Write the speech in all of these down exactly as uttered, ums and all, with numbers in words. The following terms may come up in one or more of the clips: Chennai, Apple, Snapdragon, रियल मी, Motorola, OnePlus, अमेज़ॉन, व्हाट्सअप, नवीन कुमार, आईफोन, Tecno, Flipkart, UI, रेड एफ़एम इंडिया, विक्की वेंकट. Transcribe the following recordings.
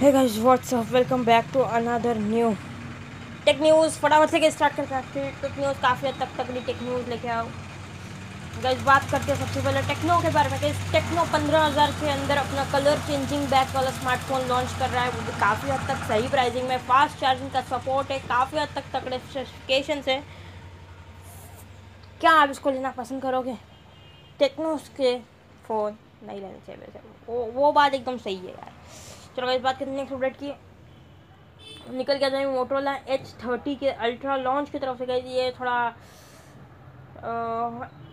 Hey guys व्हाट्सअप, welcome back to another new tech news. फटाफट से start करके आते हैं टेक न्यूज़। काफ़ी हद तक तकली टेक न्यूज़ लेके आओ गाइस। बात करते हैं सबसे पहले टेक्नो के बारे में। गाइस टेक्नो पंद्रह हज़ार के अंदर अपना कलर चेंजिंग बैक वाला स्मार्टफोन लॉन्च कर रहा है, वो भी काफ़ी हद तक सही प्राइसिंग में। फास्ट चार्जिंग का सपोर्ट है, काफ़ी हद तक तकड़े स्पेसिफिकेशंस है। क्या आप इसको लेना पसंद करोगे? टेक्नो के फ़ोन नहीं लेना चाहिए वैसे, वो वो बात एकदम सही है यार। चलो इस बात करते हैं नेक्स्ट अपडेट की। निकल गया था मोटोरोला एच थर्टी के अल्ट्रा लॉन्च की तरफ से। गई ये थोड़ा आ,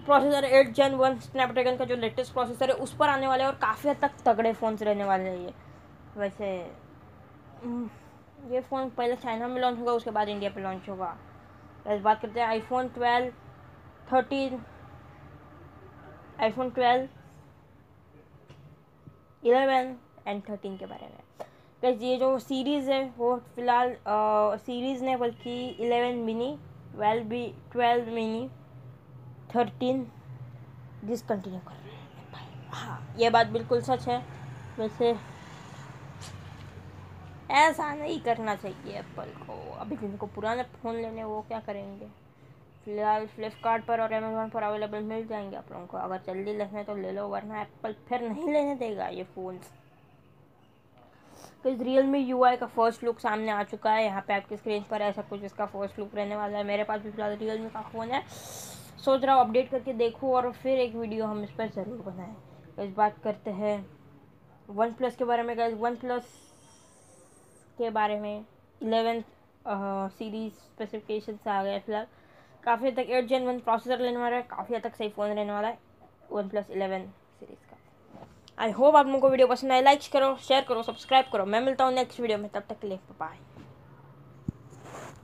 processor eight gen one Snapdragon का जो लेटेस्ट प्रोसेसर है उस पर आने वाले हैं और काफ़ी हद तक तगड़े फ़ोन्स रहने वाले हैं ये। वैसे ये फ़ोन पहले चाइना में लॉन्च होगा, उसके बाद इंडिया पर लॉन्च होगा। इस बात करते हैं आईफोन twelve thirteen आईफोन twelve eleven and thirteen के बारे में। गाइस ये जो सीरीज़ है वो फ़िलहाल सीरीज़ ने बल्कि इलेवन मिनी वेल भी ट्वेल्व मिनी थर्टीन डिसकंटिन्यू कर रहे हैं भाई। हाँ ये बात बिल्कुल सच है, वैसे ऐसा नहीं करना चाहिए एप्पल को। अभी जिनको पुराने फ़ोन लेने वो क्या करेंगे? फ़िलहाल फ्लिपकार्ट पर और अमेज़ॉन पर अवेलेबल मिल जाएंगे आप लोगों को। अगर जल्दी लेना है तो ले लो, वरना एप्पल फिर नहीं लेने देगा ये फ़ोन। तो रियल मी यू आई का फर्स्ट लुक सामने आ चुका है। यहाँ पे आपकी स्क्रीन पर ऐसा कुछ इसका फर्स्ट लुक रहने वाला है। मेरे पास भी फिलहाल रियल मी का फ़ोन है, सोच रहा हूँ अपडेट करके देखूँ और फिर एक वीडियो हम इस पर ज़रूर बनाएँ। तो इस बात करते हैं वन प्लस के बारे में। गाइस वन प्लस के बारे में इलेवन सीरीज स्पेसिफिकेशंस आ गए। फिलहाल काफ़ी हद तक एट जन वन प्रोसेसर लेने वाला है, काफ़ी हद तक सही फ़ोन रहने वाला है वन प्लस इलेवन सीरीज़ का। आई होप आप लोगों को वीडियो पसंद आए। लाइक करो, शेयर करो, सब्सक्राइब करो। मैं मिलता हूँ नेक्स्ट वीडियो में, तब तक के लिए बाय।